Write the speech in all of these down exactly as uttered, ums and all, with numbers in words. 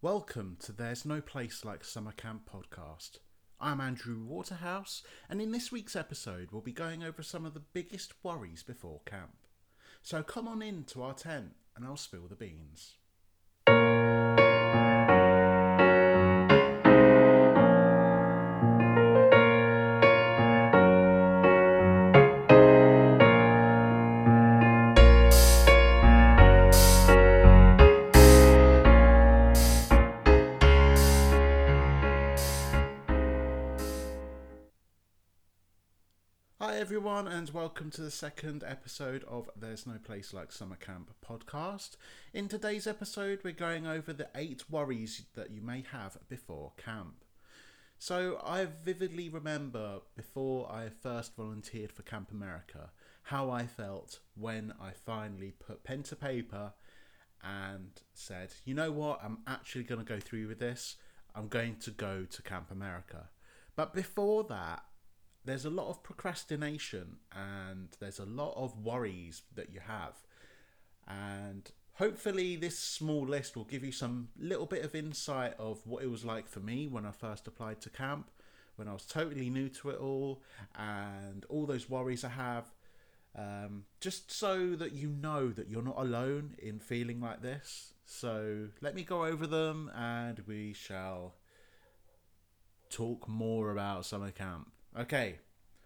Welcome to There's No Place Like Summer Camp podcast. I'm Andrew Waterhouse, and in this week's episode we'll be going over some of the biggest worries before camp. So come on in to our tent and I'll spill the beans. Everyone, and welcome to the second episode of There's No Place Like Summer Camp podcast. In today's episode we're going over the eight worries that you may have before camp. So I vividly remember before I first volunteered for Camp America how I felt when I finally put pen to paper and said, you know what, I'm actually going to go through with this. I'm going to go to Camp America. But before that, there's a lot of procrastination and there's a lot of worries that you have, and hopefully this small list will give you some little bit of insight of what it was like for me when I first applied to camp, when I was totally new to it all, and all those worries I have, um, just so that you know that you're not alone in feeling like this. So let me go over them and we shall talk more about summer camp. Okay,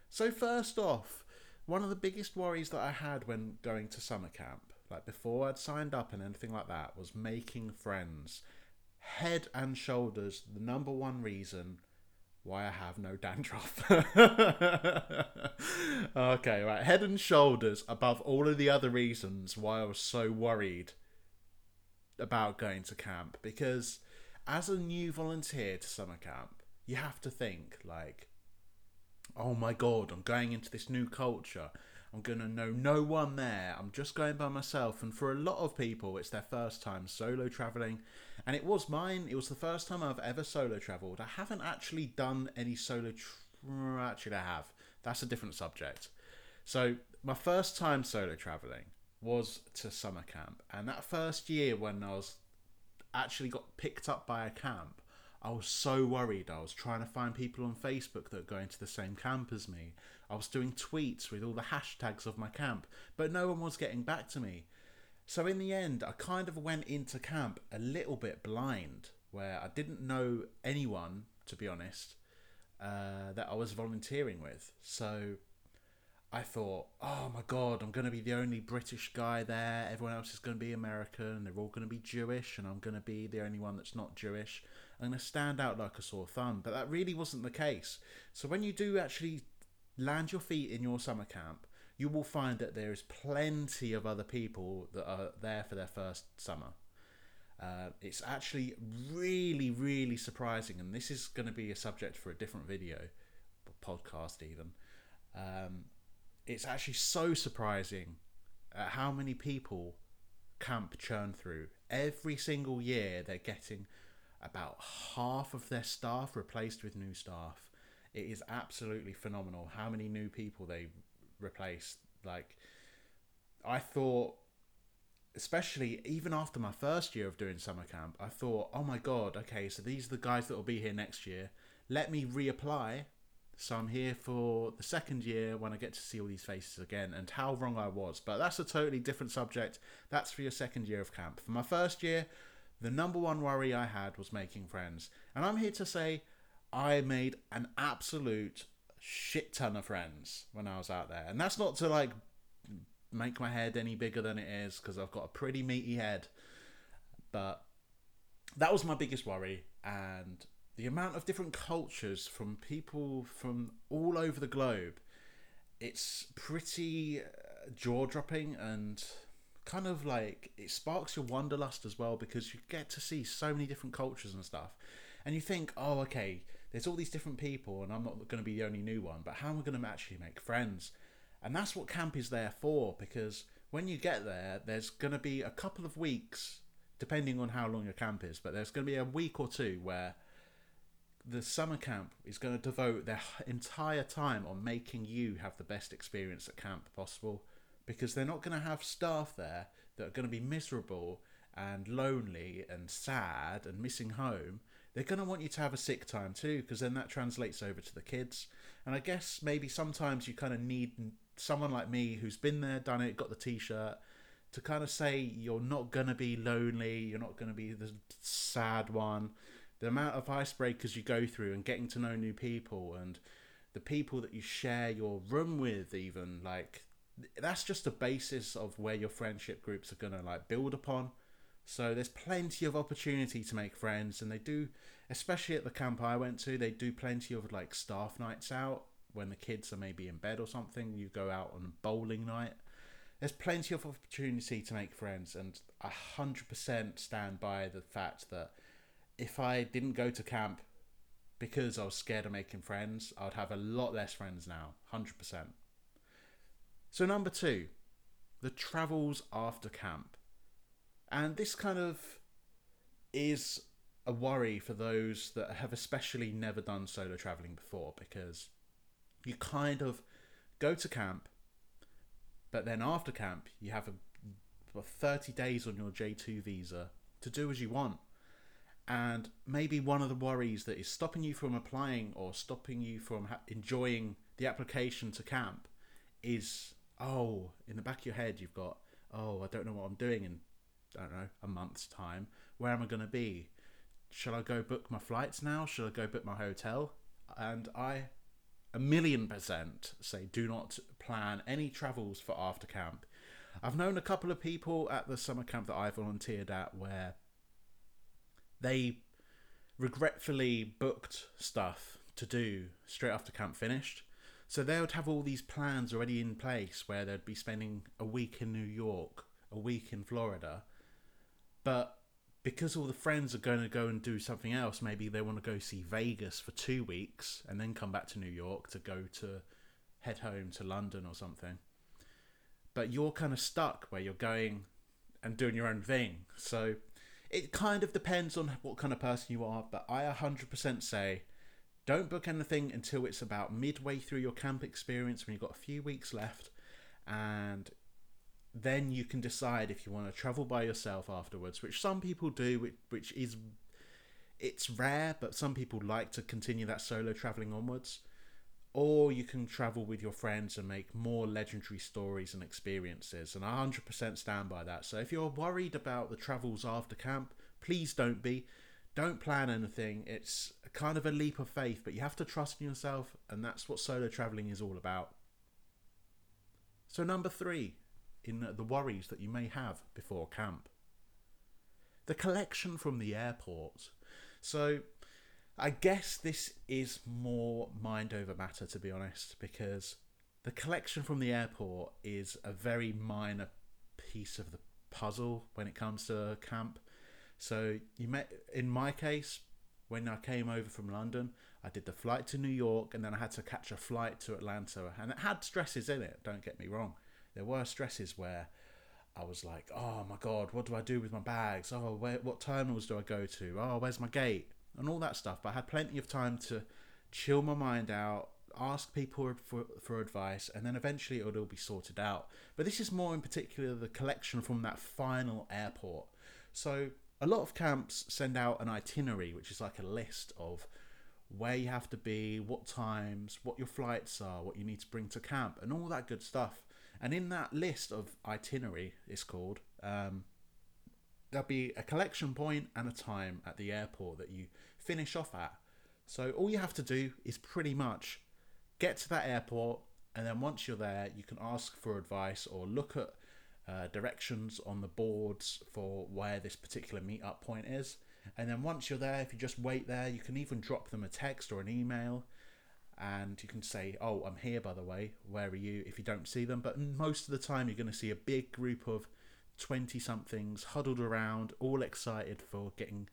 so first off, one of the biggest worries that I had when going to summer camp, like before I'd signed up and anything like that, was making friends. Head and shoulders, the number one reason why I have no dandruff. Okay, right, head and shoulders above all of the other reasons why I was so worried about going to camp. Because as a new volunteer to summer camp, you have to think like, oh my god, I'm going into this new culture. I'm going to know no one there. I'm just going by myself. And for a lot of people, it's their first time solo travelling. And it was mine. It was the first time I've ever solo travelled. I haven't actually done any solo... Tra- actually, I have. That's a different subject. So my first time solo travelling was to summer camp. And that first year when I was actually got picked up by a camp, I was so worried. I was trying to find people on Facebook that go into the same camp as me. I was doing tweets with all the hashtags of my camp, but no one was getting back to me. So in the end, I kind of went into camp a little bit blind, where I didn't know anyone, to be honest, uh, that I was volunteering with. So I thought, oh my god, I'm going to be the only British guy there. Everyone else is going to be American. They're all going to be Jewish, and I'm going to be the only one that's not Jewish. I'm going to stand out like a sore thumb, but that really wasn't the case. So when you do actually land your feet in your summer camp, you will find that there is plenty of other people that are there for their first summer. Uh, it's actually really, really surprising, and this is going to be a subject for a different video, or podcast even. Um, it's actually so surprising at how many people camp churn through. Every single year they're getting about half of their staff replaced with new staff. It is absolutely phenomenal how many new people they replace. Like, I thought, especially even after my first year of doing summer camp, I thought, oh my god, okay, so these are the guys that will be here next year. Let me reapply so I'm here for the second year when I get to see all these faces again. And how wrong I was. But that's a totally different subject. That's for your second year of camp. For my first year, the number one worry I had was making friends. And I'm here to say I made an absolute shit ton of friends when I was out there. And that's not to like make my head any bigger than it is, because I've got a pretty meaty head. But that was my biggest worry. And the amount of different cultures from people from all over the globe, it's pretty jaw-dropping and kind of like it sparks your wanderlust as well, because you get to see so many different cultures and stuff, and you think, oh okay, there's all these different people and I'm not going to be the only new one, but how am I going to actually make friends? And that's what camp is there for, because when you get there, there's going to be a couple of weeks, depending on how long your camp is, but there's going to be a week or two where the summer camp is going to devote their entire time on making you have the best experience at camp possible. Because they're not going to have staff there that are going to be miserable and lonely and sad and missing home, they're going to want you to have a sick time too, because then that translates over to the kids. And I guess maybe sometimes you kind of need someone like me who's been there, done it, got the t-shirt, to kind of say you're not going to be lonely, you're not going to be the sad one. The amount of icebreakers you go through and getting to know new people and the people that you share your room with, even, like, that's just the basis of where your friendship groups are going to, like, build upon. So there's plenty of opportunity to make friends, and they do, especially at the camp I went to, they do plenty of, like, staff nights out when the kids are maybe in bed or something. You go out on a bowling night. There's plenty of opportunity to make friends, and I one hundred percent stand by the fact that if I didn't go to camp because I was scared of making friends, I'd have a lot less friends now, one hundred percent. So number two, the travels after camp. And this kind of is a worry for those that have especially never done solo traveling before, because you kind of go to camp, but then after camp, you have a, a thirty days on your J two visa to do as you want. And maybe one of the worries that is stopping you from applying or stopping you from ha- enjoying the application to camp is, oh, in the back of your head, you've got, oh, I don't know what I'm doing in, I don't know, a month's time. Where am I going to be? Shall I go book my flights now? Shall I go book my hotel? And I... a million percent say do not plan any travels for after camp. I've known a couple of people at the summer camp that I volunteered at where they regretfully booked stuff to do straight after camp finished. So they would have all these plans already in place where they'd be spending a week in New York, a week in Florida. But because all the friends are going to go and do something else, maybe they want to go see Vegas for two weeks and then come back to New York to go to head home to London or something. But you're kind of stuck where you're going and doing your own thing. So it kind of depends on what kind of person you are, but I one hundred percent say don't book anything until it's about midway through your camp experience when you've got a few weeks left, and then you can decide if you want to travel by yourself afterwards, which some people do, which, which is, it's rare, but some people like to continue that solo traveling onwards. Or you can travel with your friends and make more legendary stories and experiences, and I one hundred percent stand by that. So if you're worried about the travels after camp, please don't be. Don't plan anything. It's kind of a leap of faith, but you have to trust in yourself, and that's what solo traveling is all about. So number three, in the worries that you may have before camp, the collection from the airport. So I guess this is more mind over matter, to be honest, because the collection from the airport is a very minor piece of the puzzle when it comes to camp. So you may, in my case, when I came over from London, I did the flight to New York, and then I had to catch a flight to Atlanta, and it had stresses in it, don't get me wrong. There were stresses where I was like, oh my God, what do I do with my bags? Oh, where, what terminals do I go to? Oh, where's my gate? And all that stuff. But I had plenty of time to chill my mind out, ask people for, for advice, and then eventually it would all be sorted out. But this is more in particular the collection from that final airport. So a lot of camps send out an itinerary, which is like a list of where you have to be, what times, what your flights are, what you need to bring to camp, and all that good stuff. And in that list of itinerary, it's called, um, there'll be a collection point and a time at the airport that you finish off at. So all you have to do is pretty much get to that airport, and then once you're there, you can ask for advice or look at uh, directions on the boards for where this particular meetup point is. And then once you're there, if you just wait there, you can even drop them a text or an email. And you can say, oh, I'm here, by the way, where are you, if you don't see them. But most of the time, you're going to see a big group of twenty-somethings huddled around, all excited for getting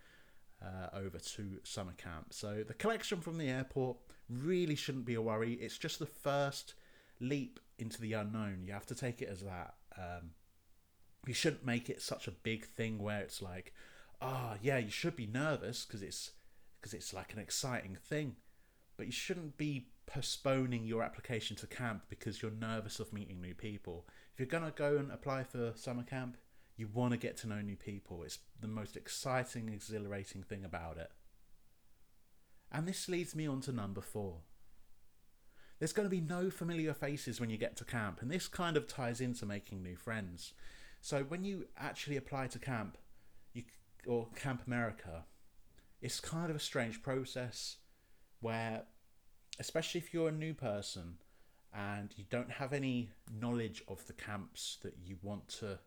uh, over to summer camp. So the collection from the airport really shouldn't be a worry. It's just the first leap into the unknown. You have to take it as that. Um, you shouldn't make it such a big thing where it's like, oh, yeah, you should be nervous because it's, because it's like an exciting thing. But you shouldn't be postponing your application to camp because you're nervous of meeting new people. If you're going to go and apply for summer camp, You want to get to know new people. It's the most exciting, exhilarating thing about it. And this leads me on to number four. There's going to be no familiar faces when you get to camp, and this kind of ties into making new friends. So when you actually apply to camp, you, or Camp America, it's kind of a strange process where, especially if you're a new person and you don't have any knowledge of the camps that you want to,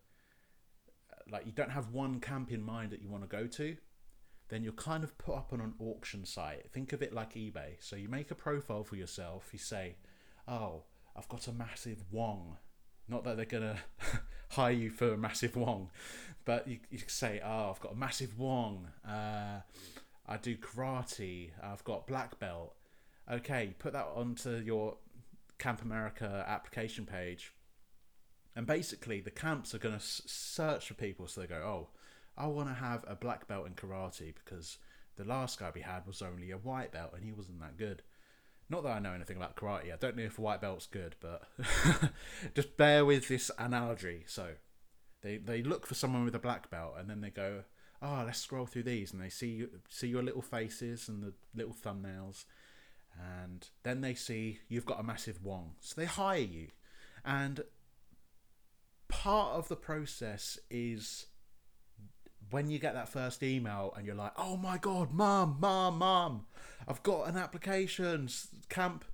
like you don't have one camp in mind that you want to go to, then you're kind of put up on an auction site. Think of it like eBay. So you make a profile for yourself, you say, oh, I've got a massive wong. Not that they're going to hire you for a massive wong, but you, you say, oh, I've got a massive wong. Uh, I do karate. I've got black belt. Okay, put that onto your Camp America application page. And basically the camps are going to s- search for people. So they go, oh, I want to have a black belt in karate because the last guy we had was only a white belt and he wasn't that good. Not that I know anything about karate. I don't know if a white belt's good, but just bear with this analogy. So they they look for someone with a black belt, and then they go, oh, let's scroll through these. And they see see your little faces and the little thumbnails. And then they see you've got a massive wong. So they hire you. And part of the process is when you get that first email and you're like, oh my God, mum, mum, mum, I've got an application. Camp,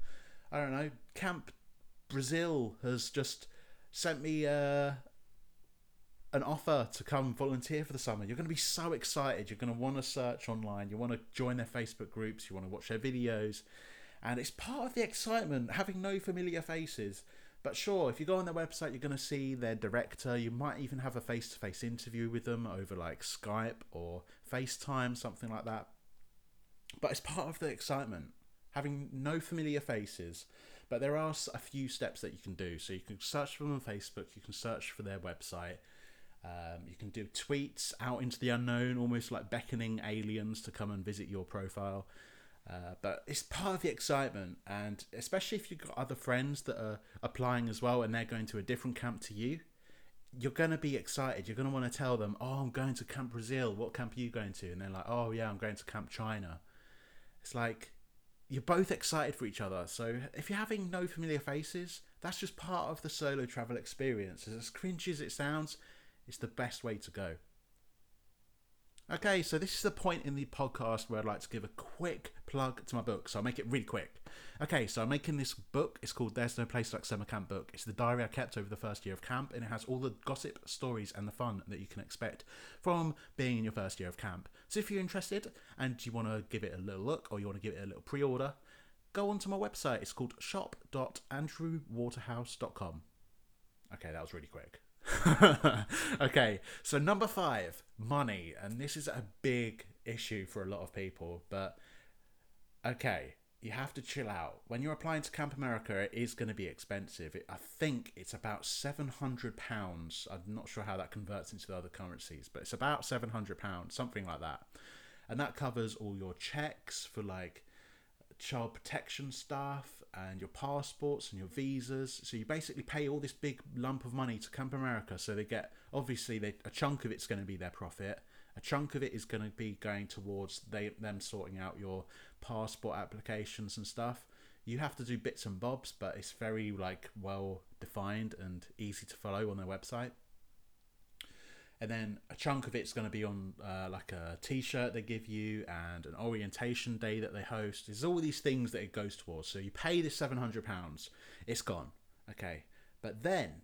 I don't know, Camp Brazil has just sent me uh, an offer to come volunteer for the summer. You're going to be so excited. You're going to want to search online. You want to join their Facebook groups. You want to watch their videos. And it's part of the excitement, having no familiar faces. But sure, if you go on their website, you're going to see their director. You might even have a face-to-face interview with them over like Skype or FaceTime, something like that. But it's part of the excitement, having no familiar faces. But there are a few steps that you can do. So you can search for them on Facebook. You can search for their website. Um, you can do tweets out into the unknown, almost like beckoning aliens to come and visit your profile. Uh, but it's part of the excitement, and especially if you've got other friends that are applying as well and they're going to a different camp to you, you're going to be excited. You're going to want to tell them, oh, I'm going to Camp Brazil. What camp are you going to? And they're like, oh, yeah, I'm going to Camp China. It's like you're both excited for each other. So if you're having no familiar faces, that's just part of the solo travel experience. As cringy as it sounds, it's the best way to go. Okay, so this is the point in the podcast where I'd like to give a quick plug to my book, so I'll make it really quick. Okay, so I'm making this book. It's called There's No Place Like Summer Camp book. It's the diary I kept over the first year of camp, and it has all the gossip, stories, and the fun that you can expect from being in your first year of camp. So if you're interested and you want to give it a little look, or you want to give it a little pre-order, go onto my website. It's called shop dot andrew waterhouse dot com. Okay, that was really quick. Okay, so number five, money. And this is a big issue for a lot of people, but okay, you have to chill out. When you're applying to Camp America, it is going to be expensive. It, I think it's about seven hundred pounds. I'm not sure how that converts into the other currencies, but it's about seven hundred pounds, something like that. And that covers all your checks for like child protection stuff and your passports and your visas. So you basically pay all this big lump of money to Camp America. So they get, obviously they, a chunk of it's going to be their profit. A chunk of it is going to be going towards they, them sorting out your passport applications and stuff. You have to do bits and bobs, but it's very like well defined and easy to follow on their website. And then a chunk of it's going to be on uh, like a t-shirt they give you and an orientation day that they host. There's all these things that it goes towards. So you pay this seven hundred pounds, it's gone. Okay. But then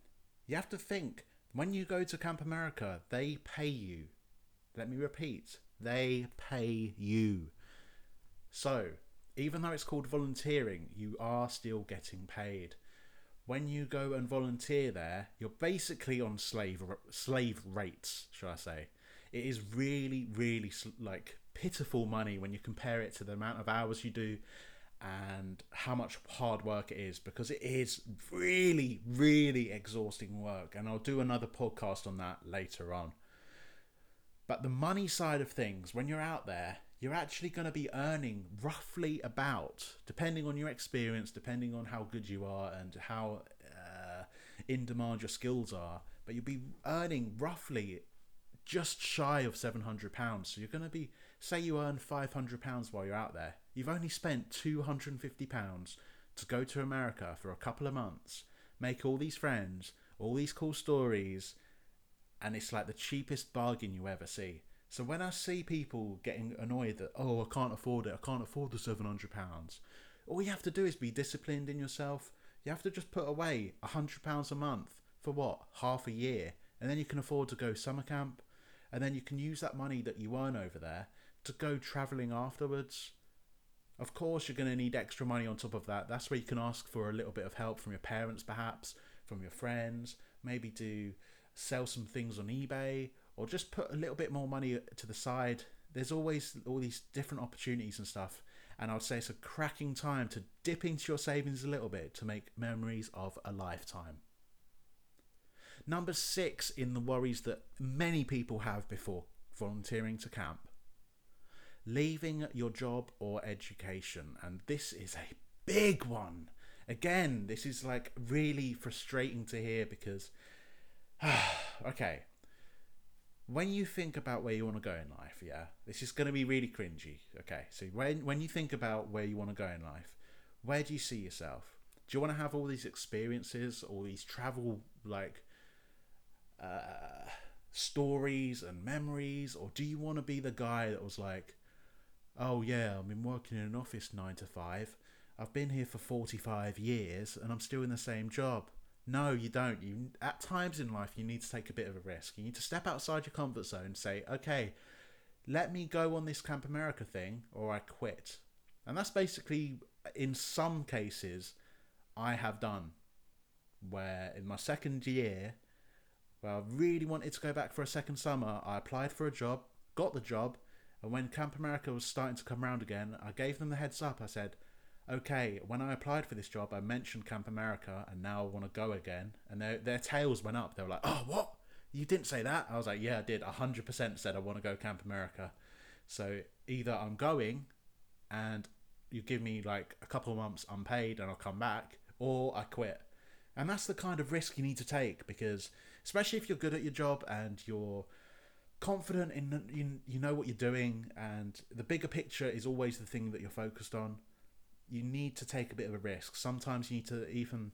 you have to think, when you go to Camp America, they pay you. Let me repeat, they pay you. So even though it's called volunteering, you are still getting paid. When you go and volunteer there, you're basically on slave slave rates, shall I say. It is really, really like pitiful money when you compare it to the amount of hours you do and how much hard work it is, because it is really, really exhausting work. And I'll do another podcast on that later on. But the money side of things, when you're out there, you're actually going to be earning roughly about, depending on your experience, depending on how good you are and how uh, in demand your skills are, but you'll be earning roughly just shy of seven hundred pounds. So you're going to be, say you earn five hundred pounds while you're out there. You've only spent two hundred fifty pounds to go to America for a couple of months, make all these friends, all these cool stories, and it's like the cheapest bargain you ever see. So when I see people getting annoyed that, oh, I can't afford it, I can't afford the seven hundred pounds, all you have to do is be disciplined in yourself. You have to just put away one hundred pounds a month for what? Half a year. And then you can afford to go summer camp. And then you can use that money that you earn over there to go travelling afterwards. Of course, you're going to need extra money on top of that. That's where you can ask for a little bit of help from your parents, perhaps, from your friends. Maybe do sell some things on eBay or just put a little bit more money to the side. There's always all these different opportunities and stuff. And I would say it's a cracking time to dip into your savings a little bit to make memories of a lifetime. Number six in the worries that many people have before volunteering to camp. Leaving your job or education. And this is a big one. Again, this is like really frustrating to hear because, okay, when you think about where you want to go in life, yeah, this is going to be really cringy. Okay, so when, when you think about where you want to go in life, where do you see yourself? Do you want to have all these experiences, all these travel like uh, stories and memories? Or do you want to be the guy that was like, oh yeah, I've been working in an office nine to five. I've been here for forty-five years and I'm still in the same job. No, you don't. You at times in life, you need to take a bit of a risk. You need to step outside your comfort zone and say, okay, let me go on this Camp America thing or I quit. And that's basically, in some cases, I have done, where in my second year, where I really wanted to go back for a second summer, I applied for a job, got the job, and when Camp America was starting to come around again, I gave them the heads up. I said, okay, when I applied for this job, I mentioned Camp America, and now I want to go again. And their, their tails went up. They were like, oh, what? You didn't say that? I was like, yeah, I did. one hundred percent said I want to go Camp America. So either I'm going, and you give me like a couple of months unpaid, and I'll come back, or I quit. And that's the kind of risk you need to take, because especially if you're good at your job and you're confident in, in you know what you're doing, and the bigger picture is always the thing that you're focused on, you need to take a bit of a risk. Sometimes you need to even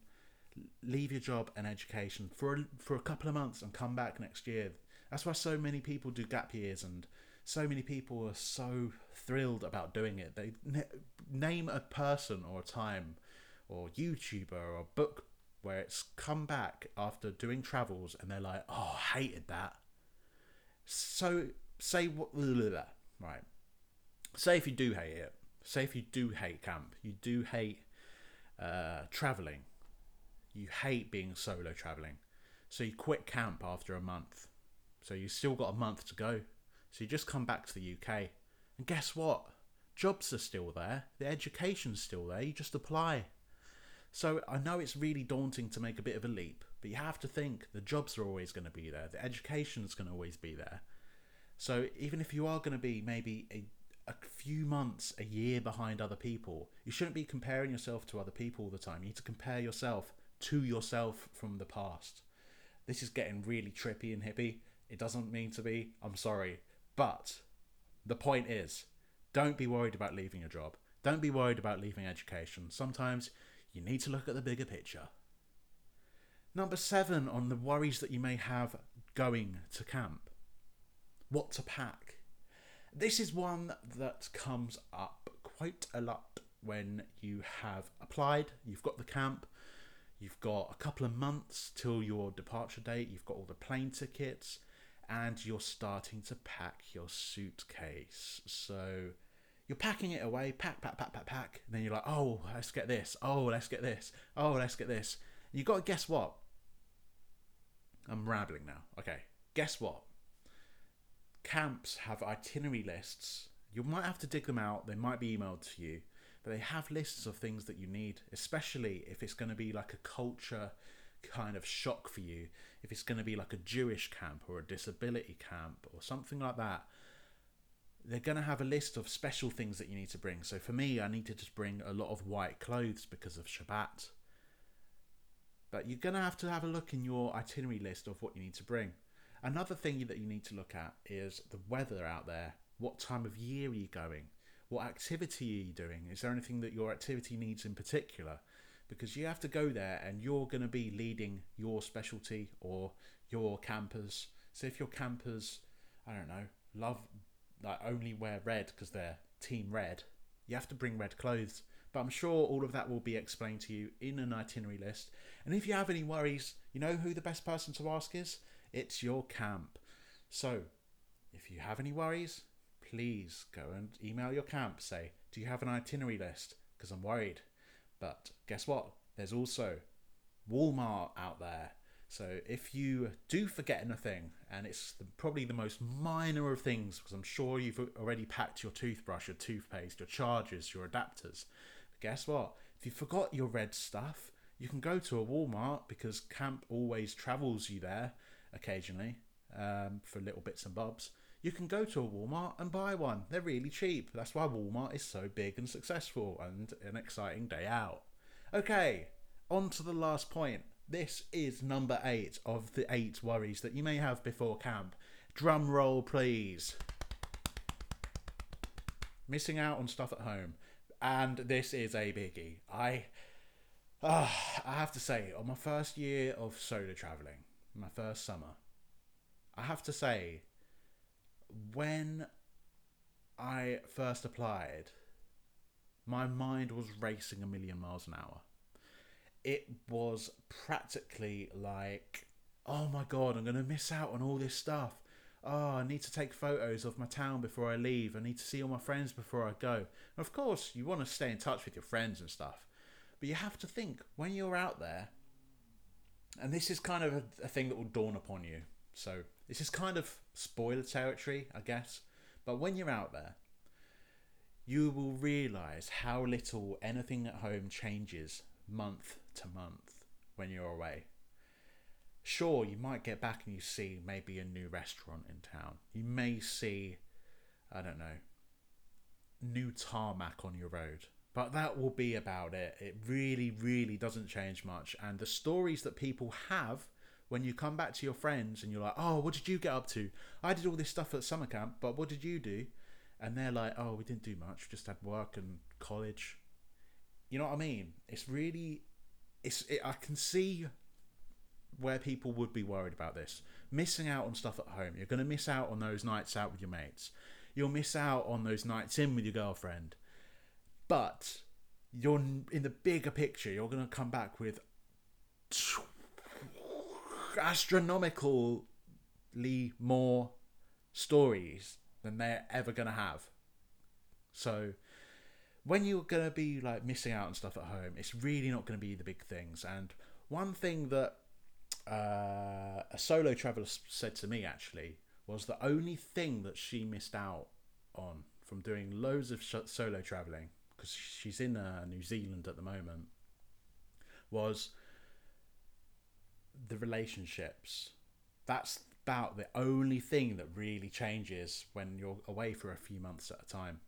leave your job and education for a, for a couple of months and come back next year. That's why so many people do gap years, and so many people are so thrilled about doing it. They n- name a person or a time or YouTuber or a book where it's come back after doing travels and they're like, oh, I hated that. So say what, right. Say if you do hate it, say if you do hate camp, you do hate uh, traveling, you hate being solo traveling. So you quit camp after a month. So you still got a month to go. So you just come back to the U K and guess what? Jobs are still there. The education's still there. You just apply. So I know it's really daunting to make a bit of a leap, but you have to think the jobs are always going to be there. The education's going to always be there. So even if you are going to be maybe a, a few months, a year behind other people, you shouldn't be comparing yourself to other people all the time. You need to compare yourself to yourself from the past. This is getting really trippy and hippie. It doesn't mean to be. I'm sorry. But the point is, don't be worried about leaving your job. Don't be worried about leaving education. Sometimes you need to look at the bigger picture. Number seven on the worries that you may have going to camp. What to pack. This is one that comes up quite a lot when you have applied, you've got the camp, you've got a couple of months till your departure date, you've got all the plane tickets, and you're starting to pack your suitcase. So you're packing it away, pack, pack, pack, pack, pack. And then you're like, oh, let's get this. Oh, let's get this. Oh, let's get this. And you've got to guess what? I'm rambling now. Okay, guess what? Camps have itinerary lists. You might have to dig them out. They might be emailed to you. But they have lists of things that you need, especially if it's going to be like a culture kind of shock for you. If it's going to be like a Jewish camp or a disability camp or something like that. They're going to have a list of special things that you need to bring. So for me, I needed to bring a lot of white clothes because of Shabbat. But you're going to have to have a look in your itinerary list of what you need to bring. Another thing that you need to look at is the weather out there. What time of year are you going? What activity are you doing? Is there anything that your activity needs in particular? Because you have to go there and you're going to be leading your specialty or your campers. So if your campers, I don't know, love, like, only wear red because they're team red, you have to bring red clothes. But I'm sure all of that will be explained to you in an itinerary list. And if you have any worries, you know who the best person to ask is? It's your camp. So if you have any worries, please go and email your camp. Say, do you have an itinerary list? Because I'm worried. But guess what? There's also Walmart out there. So if you do forget anything, and it's the, probably the most minor of things, because I'm sure you've already packed your toothbrush, your toothpaste, your chargers, your adapters. But guess what? If you forgot your red stuff, you can go to a Walmart, because camp always travels you there occasionally um, for little bits and bobs. You can go to a Walmart and buy one. They're really cheap. That's why Walmart is so big and successful, and an exciting day out. Okay, on to the last point. This is number eight of the eight worries that you may have before camp. Drum roll, please. Missing out on stuff at home. And this is a biggie. I, uh, I have to say, on my first year of solo travelling, my first summer, I have to say, when I first applied, my mind was racing a million miles an hour. It was practically like, oh my god, I'm going to miss out on all this stuff. Oh, I need to take photos of my town before I leave. I need to see all my friends before I go. And of course, you want to stay in touch with your friends and stuff. But you have to think, when you're out there, and this is kind of a, a thing that will dawn upon you. So this is kind of spoiler territory, I guess. But when you're out there, you will realise how little anything at home changes month to month when you're away. Sure, you might get back and you see maybe a new restaurant in town. You may see, I don't know, new tarmac on your road. But that will be about it. It really, really doesn't change much. And the stories that people have when you come back to your friends and you're like, oh, what did you get up to? I did all this stuff at summer camp, but what did you do? And they're like, oh, we didn't do much. We just had work and college. You know what I mean? It's really, it's. It, I can see where people would be worried about this. Missing out on stuff at home. You're going to miss out on those nights out with your mates. You'll miss out on those nights in with your girlfriend. But you're in the bigger picture. You're going to come back with astronomically more stories than they're ever going to have. So when you're going to be like missing out on stuff at home, it's really not going to be the big things. And one thing that uh, a solo traveller said to me actually was the only thing that she missed out on from doing loads of sh- solo travelling, because she's in uh, New Zealand at the moment, was the relationships. That's about the only thing that really changes when you're away for a few months at a time.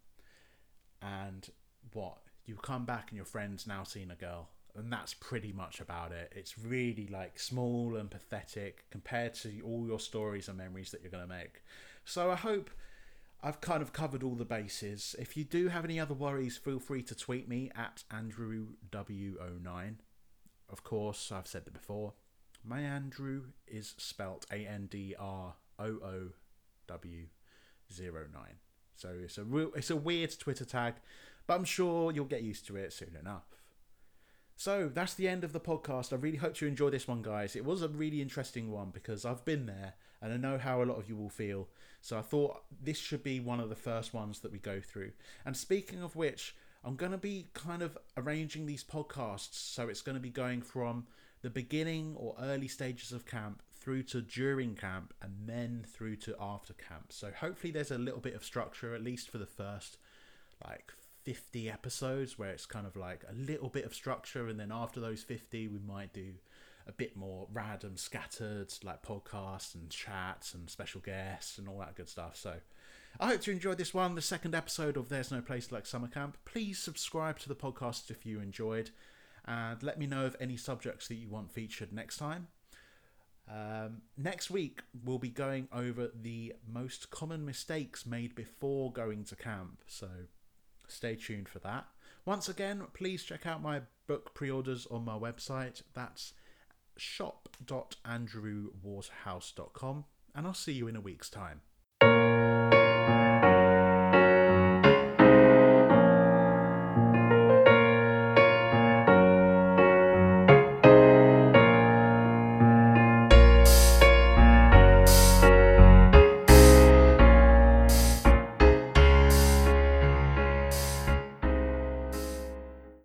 And what you come back and your friend's now seen a girl, and that's pretty much about it. It's really like small and pathetic compared to all your stories and memories that you're going to make. So I hope I've kind of covered all the bases. If you do have any other worries, feel free to tweet me at Andrew W zero nine. Of course, I've said that before, my Andrew is spelt A N D R O O W zero nine. So it's a real, it's a weird Twitter tag, but I'm sure you'll get used to it soon enough. So that's the end of the podcast. I really hope you enjoyed this one, guys. It was a really interesting one because I've been there and I know how a lot of you will feel. So I thought this should be one of the first ones that we go through. And speaking of which, I'm going to be kind of arranging these podcasts. So it's going to be going from the beginning or early stages of camp through to during camp and then through to after camp. So hopefully there's a little bit of structure, at least for the first like fifty episodes, where it's kind of like a little bit of structure, and then after those fifty we might do a bit more random scattered like podcasts and chats and special guests and all that good stuff. So I hope you enjoyed this one, the second episode of There's No Place Like Summer Camp. Please subscribe to the podcast if you enjoyed. and let me know of any subjects that you want featured next time. Um, next week we'll be going over the most common mistakes made before going to camp, so stay tuned for that. Once again, please check out my book pre-orders on my website. That's shop dot andrew waterhouse dot com, and I'll see you in a week's time.